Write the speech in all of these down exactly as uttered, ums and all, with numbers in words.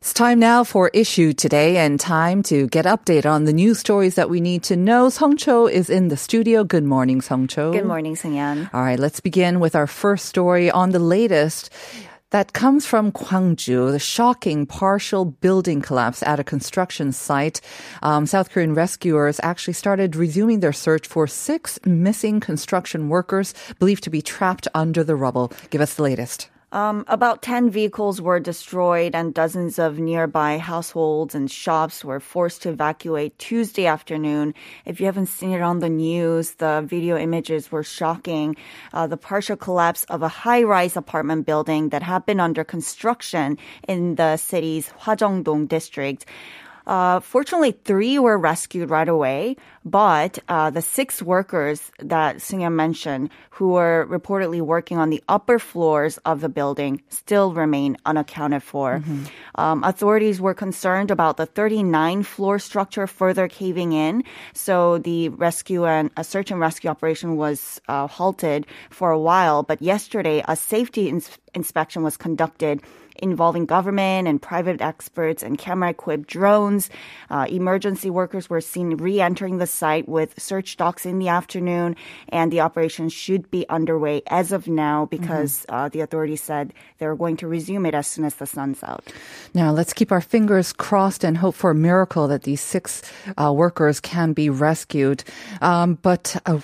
It's time now for Issue Today and time to get updated on the news stories that we need to know. Song Cho is in the studio. Good morning, Song Cho. Good morning, Seungyeon. All right, let's begin with our first story on the latest that comes from Gwangju, the shocking partial building collapse at a construction site. Um, South Korean rescuers actually started resuming their search for six missing construction workers believed to be trapped under the rubble. Give us the latest. Um, about ten vehicles were destroyed and dozens of nearby households and shops were forced to evacuate Tuesday afternoon. If you haven't seen it on the news, the video images were shocking. Uh, the partial collapse of a high-rise apartment building that had been under construction in the city's Hwajeong-dong district. Uh, fortunately, three were rescued right away, but uh, the six workers that Seungyeon mentioned who were reportedly working on the upper floors of the building still remain unaccounted for. Mm-hmm. Um, authorities were concerned about the thirty-nine floor structure further caving in, so the rescue and a search and rescue operation was uh, halted for a while, but yesterday a safety ins- inspection was conducted involving government and private experts and camera-equipped drones. Uh, emergency workers were seen re-entering the site with search dogs in the afternoon, and the operation should be underway as of now because mm-hmm. uh, the authorities said they're going to resume it as soon as the sun's out. Now, let's keep our fingers crossed and hope for a miracle that these six uh, workers can be rescued. Um, but... Uh,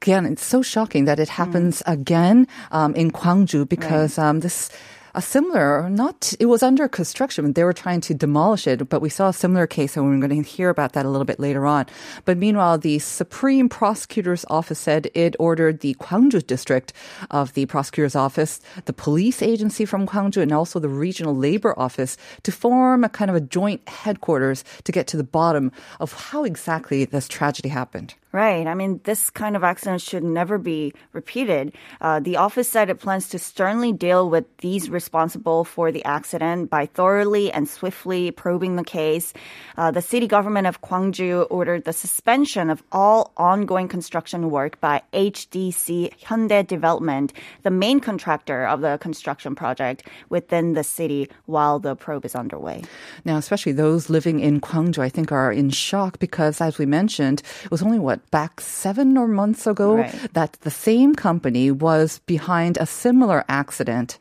Again, it's so shocking that it happens mm. again um, in Gwangju because right. um, this a similar, not it was under construction. They were trying to demolish it, but we saw a similar case, and we're going to hear about that a little bit later on. But meanwhile, the Supreme Prosecutor's Office said it ordered the Gwangju district of the Prosecutor's Office, the police agency from Gwangju, and also the Regional Labor Office to form a kind of a joint headquarters to get to the bottom of how exactly this tragedy happened. Right. I mean, this kind of accident should never be repeated. Uh, the office said it plans to sternly deal with these responsible for the accident by thoroughly and swiftly probing the case. Uh, the city government of Gwangju ordered the suspension of all ongoing construction work by H D C Hyundai Development, the main contractor of the construction project within the city while the probe is underway. Now, especially those living in Gwangju, I think, are in shock because, as we mentioned, it was only what? back seven or months ago right. that the same company was behind a similar accident,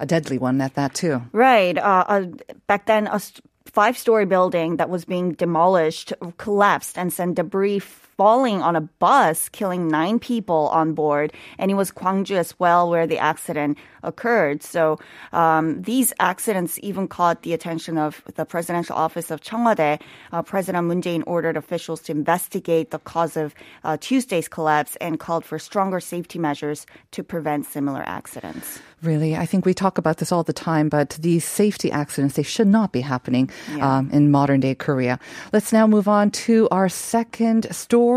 a deadly one at that too. Right. Uh, uh, back then, a st- five-story building that was being demolished collapsed and sent debris falling on a bus, killing nine people on board. And it was Gwangju as well where the accident occurred. So um, these accidents even caught the attention of the presidential office of Cheongwadae. Uh, President Moon Jae-in ordered officials to investigate the cause of uh, Tuesday's collapse and called for stronger safety measures to prevent similar accidents. Really, I think we talk about this all the time, but these safety accidents, they should not be happening yeah. um, in modern-day Korea. Let's now move on to our second story.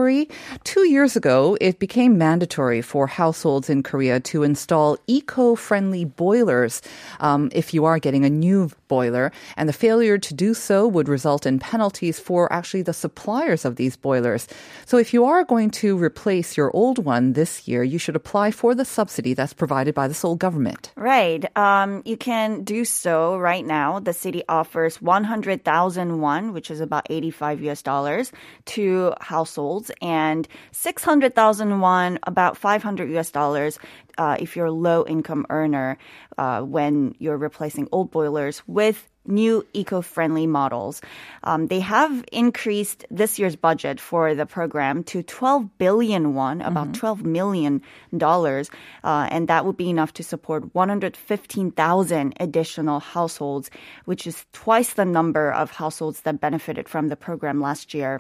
Two years ago, it became mandatory for households in Korea to install eco-friendly boilers um, if you are getting a new boiler. And the failure to do so would result in penalties for actually the suppliers of these boilers. So if you are going to replace your old one this year, you should apply for the subsidy that's provided by the Seoul government. Right. Um, you can do so right now. The city offers one hundred thousand won, which is about eighty-five U S dollars, to households. And six hundred thousand won, about five hundred U S dollars, uh, if you're a low-income earner uh, when you're replacing old boilers with new eco-friendly models. Um, they have increased this year's budget for the program to twelve billion won, about mm-hmm. twelve million dollars, uh, and that would be enough to support one hundred fifteen thousand additional households, which is twice the number of households that benefited from the program last year.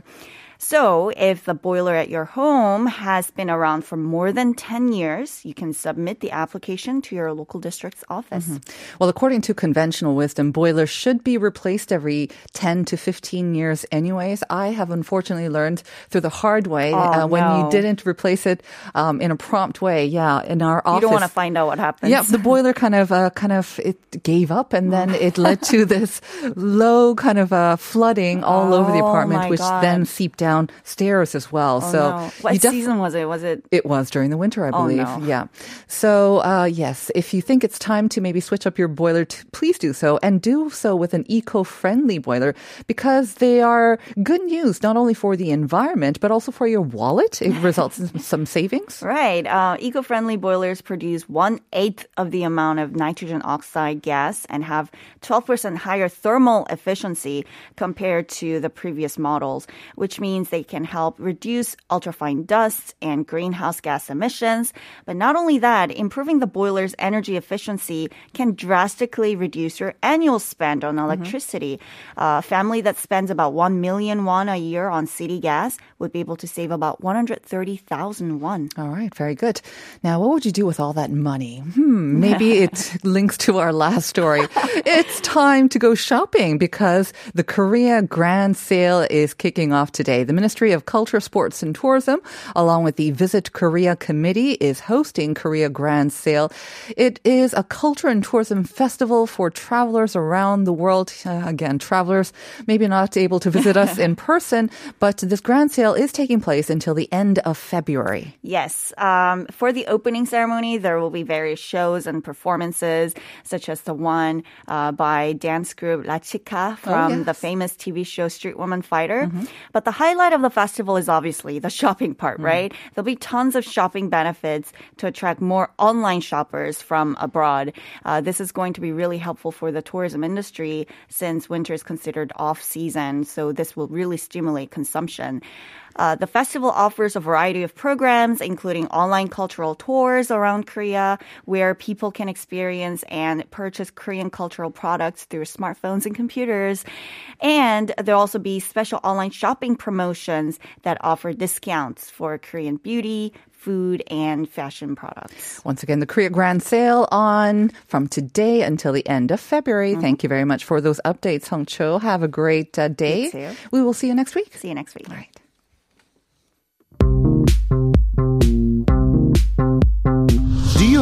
So if the boiler at your home has been around for more than ten years, you can submit the application to your local district's office. Mm-hmm. Well, according to conventional wisdom, boilers should be replaced every ten to fifteen years anyways. I have unfortunately learned through the hard way, oh, uh, no. when you didn't replace it um, in a prompt way. Yeah, in our office. You don't want to find out what happens. Yeah, the boiler kind of, uh, kind of, it gave up, and then it led to this low kind of uh, flooding all oh, over the apartment, which God. then seeped downstairs as well. Oh, so no. What def- season was it? Was it? It was during the winter, I believe. Oh, no. Yeah. So uh, yes, if you think it's time to maybe switch up your boiler, t- please do so, and do so with an eco-friendly boiler, because they are good news not only for the environment but also for your wallet. It results in some savings. Right. Uh, eco-friendly boilers produce one eighth of the amount of nitrogen oxide gas and have twelve percent higher thermal efficiency compared to the previous models, which means they can help reduce ultrafine dust and greenhouse gas emissions. But not only that, improving the boiler's energy efficiency can drastically reduce your annual spend on electricity. Mm-hmm. A family that spends about one million won a year on city gas would be able to save about one hundred thirty thousand won. All right, very good. Now, what would you do with all that money? Hmm, maybe it links to our last story. It's time to go shopping because the Korea Grand Sale is kicking off today. The Ministry of Culture, Sports and Tourism, along with the Visit Korea Committee, is hosting Korea Grand Sale. It is a culture and tourism festival for travelers around the world. Uh, again, travelers maybe not able to visit us in person, but this Grand Sale is taking place until the end of February. Yes. Um, for the opening ceremony, there will be various shows and performances, such as the one uh, by dance group La Chica from oh, yes. the famous T V show Street Woman Fighter. Mm-hmm. But the highlight of the festival is obviously the shopping part, mm-hmm. right? There'll be tons of shopping benefits to attract more online shoppers from abroad. Uh, this is going to be really helpful for the tourism industry since winter is considered off-season, so this will really stimulate consumption. Uh, the festival offers a variety of programs, including online cultural tours around Korea, where people can experience and purchase Korean cultural products through smartphones and computers. And there'll also be special online shopping promotions that offer discounts for Korean beauty, food, and fashion products. Once again, the Korea Grand Sale on from today until the end of February. Mm-hmm. Thank you very much for those updates, Song Cho. Have a great uh, day. You too. We will see you next week. See you next week. All right. Do you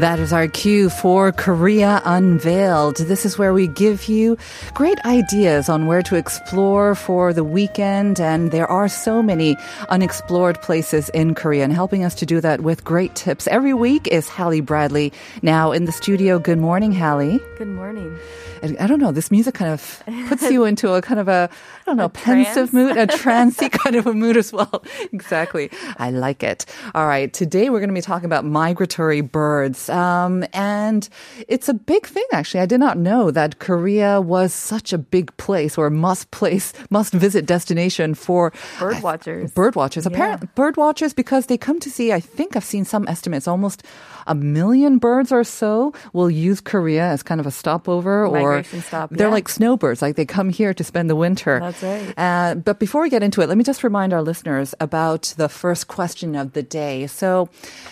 That is our cue for Korea Unveiled. This is where we give you great ideas on where to explore for the weekend, and there are so many unexplored places in Korea, and helping us to do that with great tips every week is Hallie Bradley, now in the studio. Good morning, Hallie. Good morning. I don't know, this music kind of puts you into a kind of a, I don't know, a pensive trance. mood, a trancey kind of a mood as well. Exactly. I like it. All right. Today we're going to be talking about migratory birds. Um, and it's a big thing, actually. I did not know that Korea was such a big place or must place, must visit destination for bird watchers. Uh, bird watchers. Yeah. Apparently, bird watchers, because they come to see, I think I've seen some estimates, almost a million birds or so will use Korea as kind of a stopover or migration stop. They're yeah. like snowbirds, like they come here to spend the winter. That's right. Uh, but before we get into it, let me just remind our listeners about the first question of the day. So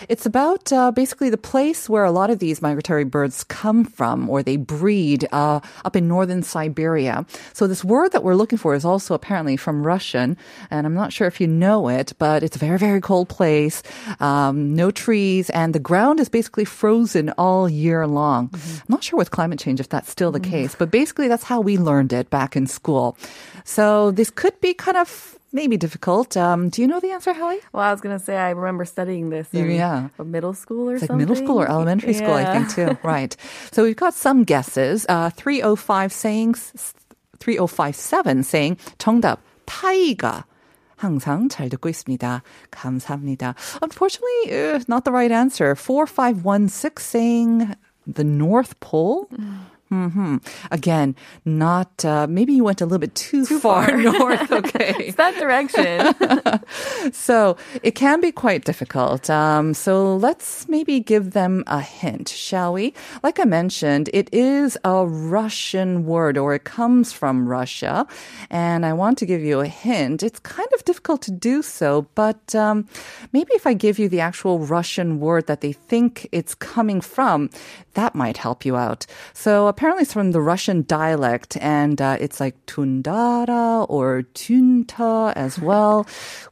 it's about uh, basically the place that's where a lot of these migratory birds come from, or they breed uh, up in northern Siberia. So this word that we're looking for is also apparently from Russian, and I'm not sure if you know it, but it's a very, very cold place, um, no trees, and the ground is basically frozen all year long. Mm-hmm. I'm not sure with climate change if that's still the mm-hmm. case, but basically that's how we learned it back in school. So this could be kind of maybe difficult. Um, do you know the answer, Hallie? Well, I was going to say I remember studying this in yeah. middle school or it's something. Like middle school or elementary yeah. school, I think, too. Right. So we've got some guesses. Uh, three oh five saying, three oh five seven saying, 정답, 타이가. 항상 잘 듣고 있습니다. 감사합니다. Unfortunately, uh, not the right answer. four five one six saying the North Pole. Mm-hmm. Again, not, uh, maybe you went a little bit too, too far, far north, okay. It's that direction. So it can be quite difficult. Um, so let's maybe give them a hint, shall we? Like I mentioned, it is a Russian word, or it comes from Russia. And I want to give you a hint. It's kind of difficult to do so, but um, maybe if I give you the actual Russian word that they think it's coming from, that might help you out. So apparently it's from the Russian dialect, and uh, it's like tundara or tunta as well.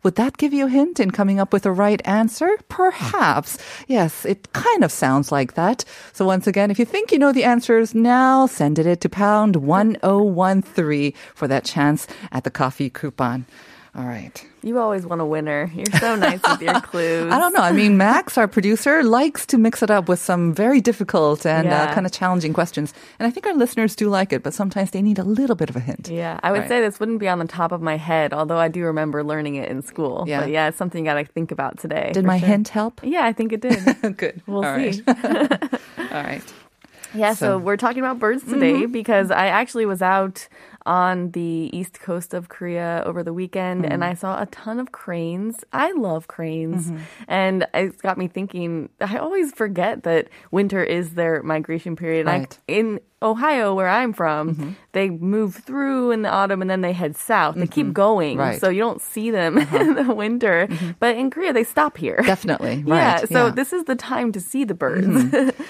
Would that give you a hint in coming up with the right answer? Perhaps. Yes, it kind of sounds like that. So once again, if you think you know the answers now, send it to pound one oh one three for that chance at the coffee coupon. All right. You always want a winner. You're so nice with your clues. I don't know. I mean, Max, our producer, likes to mix it up with some very difficult and yeah. uh, kind of challenging questions. And I think our listeners do like it, but sometimes they need a little bit of a hint. Yeah, I would right. say this wouldn't be on the top of my head, although I do remember learning it in school. Yeah. But yeah, it's something you got to think about today. Did my sure. hint help? Yeah, I think it did. Good. We'll All see. Right. All right. Yeah, so. so we're talking about birds today mm-hmm. because I actually was out on the east coast of Korea over the weekend, mm-hmm. and I saw a ton of cranes. I love cranes. Mm-hmm. And it's got me thinking, I always forget that winter is their migration period. Right. I, in Ohio, where I'm from, mm-hmm. they move through in the autumn and then they head south. They mm-hmm. keep going. Right. So you don't see them uh-huh. in the winter. Mm-hmm. But in Korea, they stop here. Definitely. Right. Yeah, so yeah. this is the time to see the birds. Mm-hmm.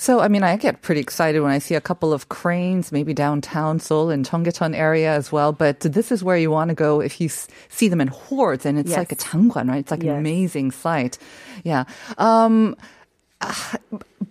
So, I mean, I get pretty excited when I see a couple of cranes, maybe downtown Seoul and Cheongwadae area as well. But this is where you want to go if you s- see them in hordes. And it's yes. like a 장관, right? It's like yes. an amazing sight. Yeah. Um, uh,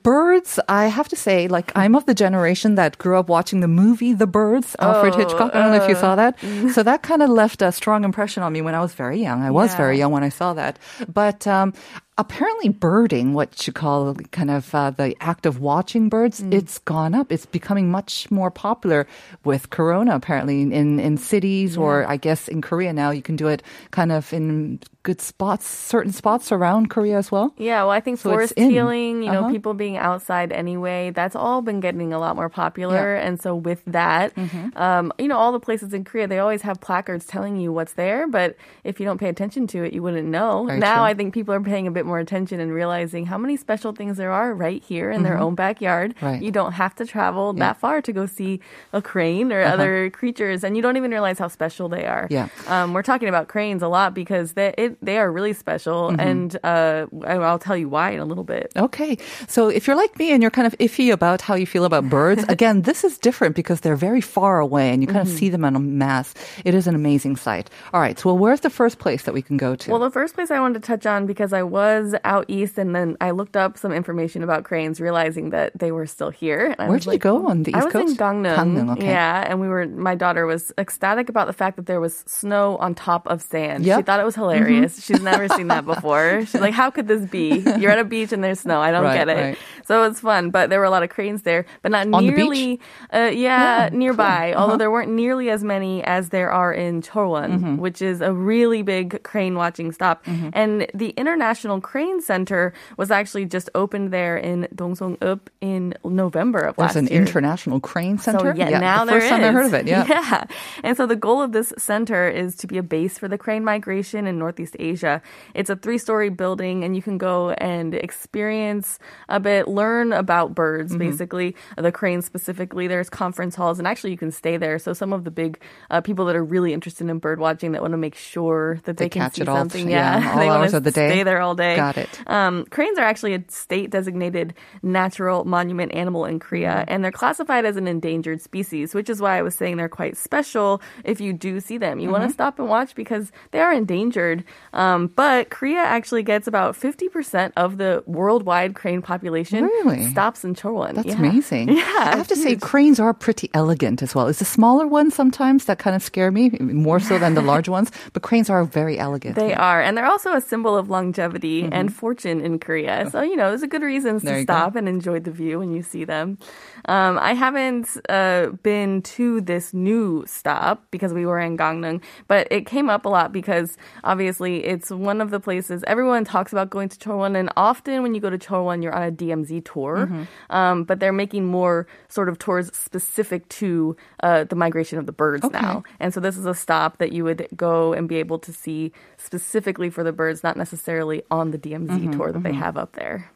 birds, I have to say, like, I'm of the generation that grew up watching the movie The Birds, Alfred oh, Hitchcock. I don't uh, know if you saw that. So that kind of left a strong impression on me when I was very young. I was yeah. very young when I saw that. But um, apparently birding, what you call kind of uh, the act of watching birds, mm. it's gone up. It's becoming much more popular with Corona, apparently, in, in cities yeah. or I guess in Korea now. You can do it kind of in good spots, certain spots around Korea as well. Yeah, well, I think so forest healing, you know, uh-huh. people being outside anyway, that's all been getting a lot more popular. Yeah. And so with that, mm-hmm. um, you know, all the places in Korea, they always have placards telling you what's there. But if you don't pay attention to it, you wouldn't know. Very now true. I think people are paying a bit more attention and realizing how many special things there are right here in mm-hmm. their own backyard. Right. You don't have to travel yeah. that far to go see a crane or uh-huh. other creatures. And you don't even realize how special they are. Yeah. Um, we're talking about cranes a lot because they, it, they are really special. Mm-hmm. And uh, I'll tell you why in a little bit. Okay. So if you're like me and you're kind of iffy about how you feel about birds, again, this is different because they're very far away and you kind mm-hmm. of see them en masse. It is an amazing sight. All right. So well, where's the first place that we can go to? Well, the first place I wanted to touch on because I was out east and then I looked up some information about cranes, realizing that they were still here. And Where did like, you go on the east coast? I was in Gwangneung. Gwangneung, okay. Yeah. And we were, my daughter was ecstatic about the fact that there was snow on top of sand. Yep. She thought it was hilarious. Mm-hmm. She's never seen that before. She's like, how could this be? You're at a beach and there's snow. I don't right, get it. Right. So it's fun, but there were a lot of cranes there, but not on nearly, uh, yeah, yeah, nearby, cool. uh-huh. although there weren't nearly as many as there are in Cheorwon, mm-hmm. which is a really big crane watching stop. Mm-hmm. And the International Crane Center was actually just opened there in Dongsong Up in November of There's last year. There's an international crane center? So, yeah, yeah, now the there first is. First time I heard of it, yeah. Yeah. And so the goal of this center is to be a base for the crane migration in Northeast Asia. It's a three-story building, and you can go and experience a bit, learn about birds, mm-hmm. basically, the cranes specifically. There's conference halls, and actually you can stay there. So some of the big uh, people that are really interested in bird watching that want to make sure that they, they can catch see it all, something. Yeah, yeah all hours of the day. Stay there all day. say. Got it. Um, cranes are actually a state-designated natural monument animal in Korea, and they're classified as an endangered species, which is why I was saying they're quite special if you do see them. You mm-hmm. want to stop and watch because they are endangered. Um, but Korea actually gets about fifty percent of the worldwide crane population really? stops in Cheorwon. That's yeah. amazing. Yeah, I have to huge. say, cranes are pretty elegant as well. It's the smaller ones sometimes that kind of scare me, more so than the large ones, but cranes are very elegant. They yeah. are, and they're also a symbol of longevity mm-hmm. and fortune in Korea. So, you know, there's a good reason to stop go. and enjoy the view when you see them. Um, I haven't uh, been to this new stop because we were in Gwangneung, but it came up a lot because obviously it's one of the places everyone talks about going to Cheorwon, and often when you go to Cheorwon, you're on a D M Z tour, mm-hmm. um, but they're making more sort of tours specific to uh, the migration of the birds okay. now. And so this is a stop that you would go and be able to see specifically for the birds, not necessarily on the D M Z mm-hmm, tour that mm-hmm. they have up there.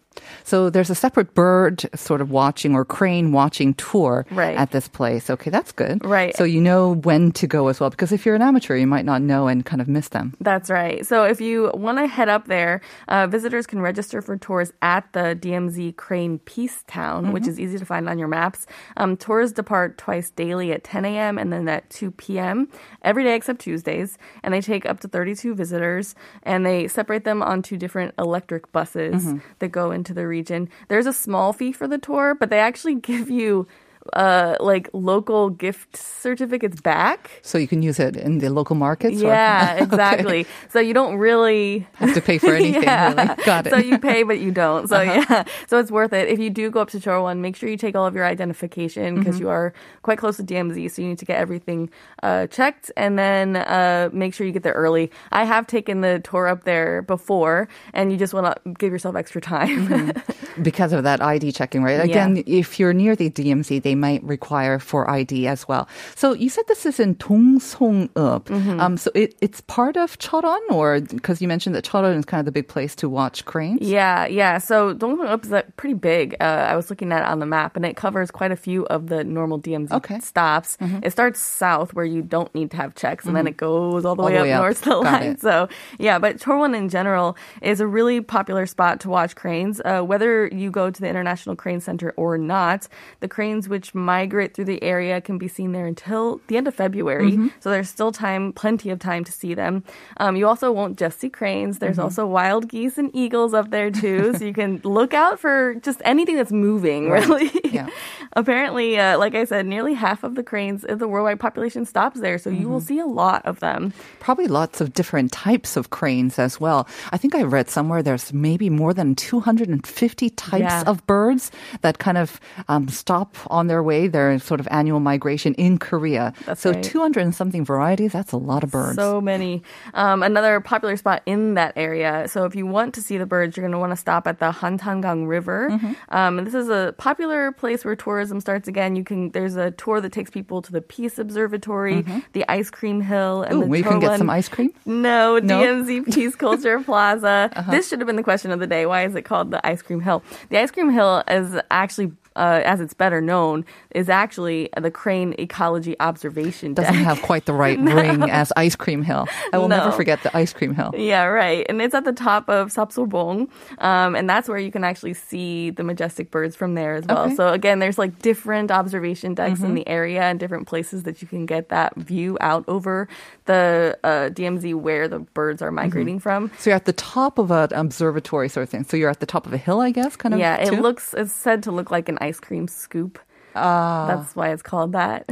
So there's a separate bird sort of watching or crane watching tour right. at this place. Okay, that's good. Right. So you know when to go as well, because if you're an amateur, you might not know and kind of miss them. That's right. So if you want to head up there, uh, visitors can register for tours at the D M Z Crane Peace Town, mm-hmm. which is easy to find on your maps. Um, tours depart twice daily at ten a.m. and then at two p.m. every day except Tuesdays. And they take up to thirty-two visitors, and they separate them onto different electric buses mm-hmm. that go into to the region. There's a small fee for the tour, but they actually give you uh, like local gift certificates back. So you can use it in the local markets? Yeah, or? exactly. Okay. So you don't really have to pay for anything. yeah. really. Got it. So you pay, but you don't. So uh-huh. yeah, so it's worth it. If you do go up to Cheorwon, make sure you take all of your identification because mm-hmm. you are quite close to D M Z, so you need to get everything uh, checked, and then uh, make sure you get there early. I have taken the tour up there before, and you just want to give yourself extra time. mm-hmm. Because of that I D checking, right? Again, yeah. if you're near the D M Z, they They might require for I D as well. So you said this is in Dongsong Up. Mm-hmm. Um, so it, it's part of Cheorwon, or because you mentioned that Cheorwon is kind of the big place to watch cranes. Yeah, yeah. So Dongsong Up is like pretty big. Uh, I was looking at it on the map, and it covers quite a few of the normal D M Z okay. stops. Mm-hmm. It starts south where you don't need to have checks, and mm-hmm. then it goes all the all way, way up, up north to the line. It. So yeah, but Cheorwon in general is a really popular spot to watch cranes. Uh, whether you go to the International Crane Center or not, the cranes would which migrate through the area can be seen there until the end of February. Mm-hmm. So there's still time, plenty of time to see them. Um, you also won't just see cranes. There's mm-hmm. also wild geese and eagles up there too. So you can look out for just anything that's moving, right. really. Yeah. Apparently, uh, like I said, nearly half of the cranes in the worldwide population stops there. So mm-hmm. you will see a lot of them. Probably lots of different types of cranes as well. I think I read somewhere there's maybe more than two hundred fifty types yeah. of birds that kind of um, stop on their way, their sort of annual migration in Korea. That's so right. two hundred and something varieties, that's a lot of birds. So many. Um, another popular spot in that area, so if you want to see the birds, you're going to want to stop at the Hantangang River. Mm-hmm. Um, and this is a popular place where tourism starts again. You can There's a tour that takes people to the Peace Observatory, mm-hmm. the Ice Cream Hill, and Ooh, the where Cheorwon. You can get some ice cream? No, no? D M Z Peace Culture Plaza. Uh-huh. This should have been the question of the day. Why is it called the Ice Cream Hill? The Ice Cream Hill is actually Uh, as it's better known, is actually the Crane Ecology Observation Deck. Doesn't have quite the right no. ring as Ice Cream Hill. I will no. never forget the Ice Cream Hill. Yeah, right. And it's at the top of Sapsulbong, um, and that's where you can actually see the majestic birds from there as well. Okay. So again, there's like different observation decks mm-hmm. in the area and different places that you can get that view out over the uh, D M Z where the birds are migrating mm-hmm. from. So you're at the top of an observatory sort of thing. So you're at the top of a hill, I guess, kind of? Yeah, it too? looks, it's said to look like an ice cream scoop. Uh, That's why it's called that.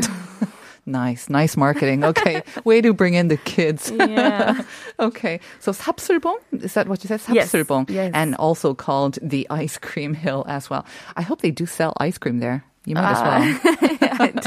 Nice, nice marketing. Okay, way to bring in the kids. Yeah. Okay, so Sapsulbong, is that what you said? Sapsulbong. Yes, yes. And also called the Ice Cream Hill as well. I hope they do sell ice cream there. You might as well. Uh,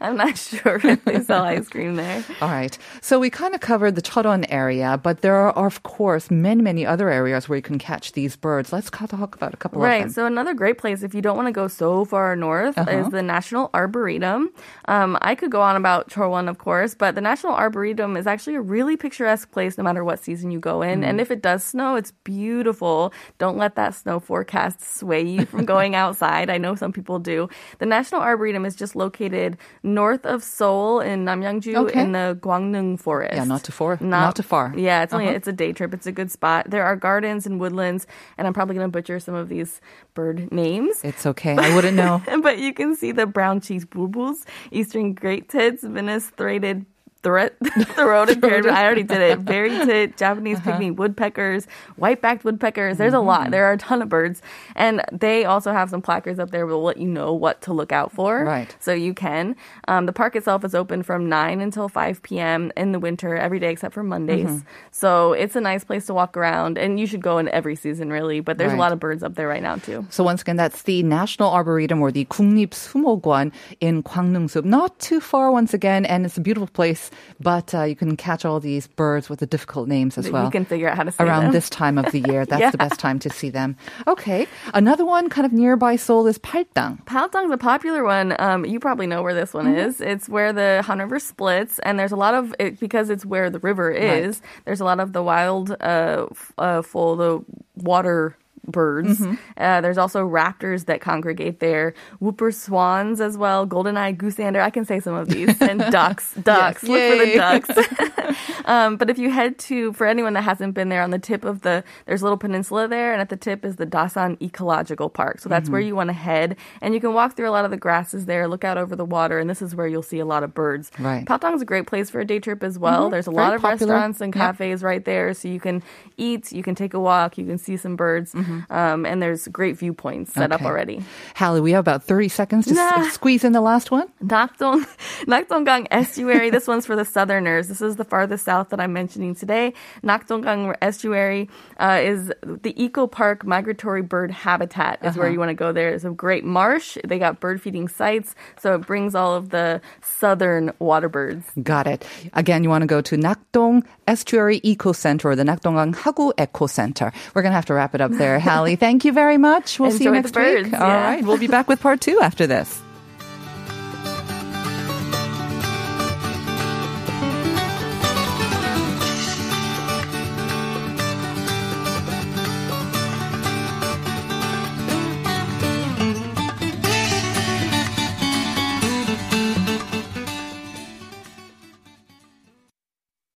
I'm not sure if they sell ice cream there. All right. So we kind of covered the Cheorwon area, but there are, of course, many, many other areas where you can catch these birds. Let's talk about a couple right. of them. Right. So another great place, if you don't want to go so far north, uh-huh. is the National Arboretum. Um, I could go on about Cheorwon, of course, but the National Arboretum is actually a really picturesque place no matter what season you go in. Mm. And if it does snow, it's beautiful. Don't let that snow forecast sway you from going outside. I know some people do. The National Arboretum is just located north of Seoul in Namyangju okay. in the Gwangneung Forest. Yeah, not too far. Not, not too far. Yeah, it's only uh-huh. it's a day trip. It's a good spot. There are gardens and woodlands, and I'm probably going to butcher some of these bird names. It's okay. I wouldn't know. But you can see the brown cheese bulbuls, eastern great tits, Venice throated Throat, throated parrot. I already did it. Berry tit, Japanese uh-huh. pygmy woodpeckers, white-backed woodpeckers. There's mm-hmm. a lot. There are a ton of birds. And they also have some placards up there that will let you know what to look out for. Right. So you can. Um, the park itself is open from nine until five p.m. in the winter every day except for Mondays. Mm-hmm. So it's a nice place to walk around. And you should go in every season, really. But there's right. a lot of birds up there right now, too. So once again, that's the National Arboretum or the 국립수목원 in Gwangneung-sup. Not too far, once again. And it's a beautiful place. But uh, you can catch all these birds with the difficult names as well. You can figure out how to see around them. This time of the year. That's yeah. the best time to see them. Okay. Another one kind of nearby Seoul is Paltang. Paltang's a popular one. Um, you probably know where this one mm-hmm. is. It's where the Han River splits. And there's a lot of, it, because it's where the river is, right. there's a lot of the wild, uh, f- uh, full, the water birds. Mm-hmm. Uh, there's also raptors that congregate there, whooper swans as well, golden-eyed gooseander. I can say some of these. And ducks. Ducks. Yes. Look Yay. For the ducks. um, but if you head to, for anyone that hasn't been there, on the tip of the, there's a little peninsula there, and at the tip is the Dasan Ecological Park. So that's mm-hmm. where you want to head. And you can walk through a lot of the grasses there, look out over the water, and this is where you'll see a lot of birds. Right. Paltang's a great place for a day trip as well. Mm-hmm. There's a Very lot of popular. Restaurants and cafes yep. right there, so you can eat, you can take a walk, you can see some birds. Mm-hmm. Um, and there's great viewpoints set okay. up already. Hallie, we have about thirty seconds to nah. s- squeeze in the last one. Nakdong, Nakdonggang Estuary. This one's for the southerners. This is the farthest south that I'm mentioning today. Nakdonggang Estuary uh, is the Eco Park migratory bird habitat is uh-huh. where you want to go there. It's a great marsh. They got bird feeding sites, so it brings all of the southern water birds. Got it. Again, you want to go to Nakdong Estuary Eco-Center or the Nakdonggang Hagu Eco-Center. We're going to have to wrap it up there. Hallie, thank you very much. We'll Enjoy see you next the birds, week. Yeah. All right. We'll be back with part two after this.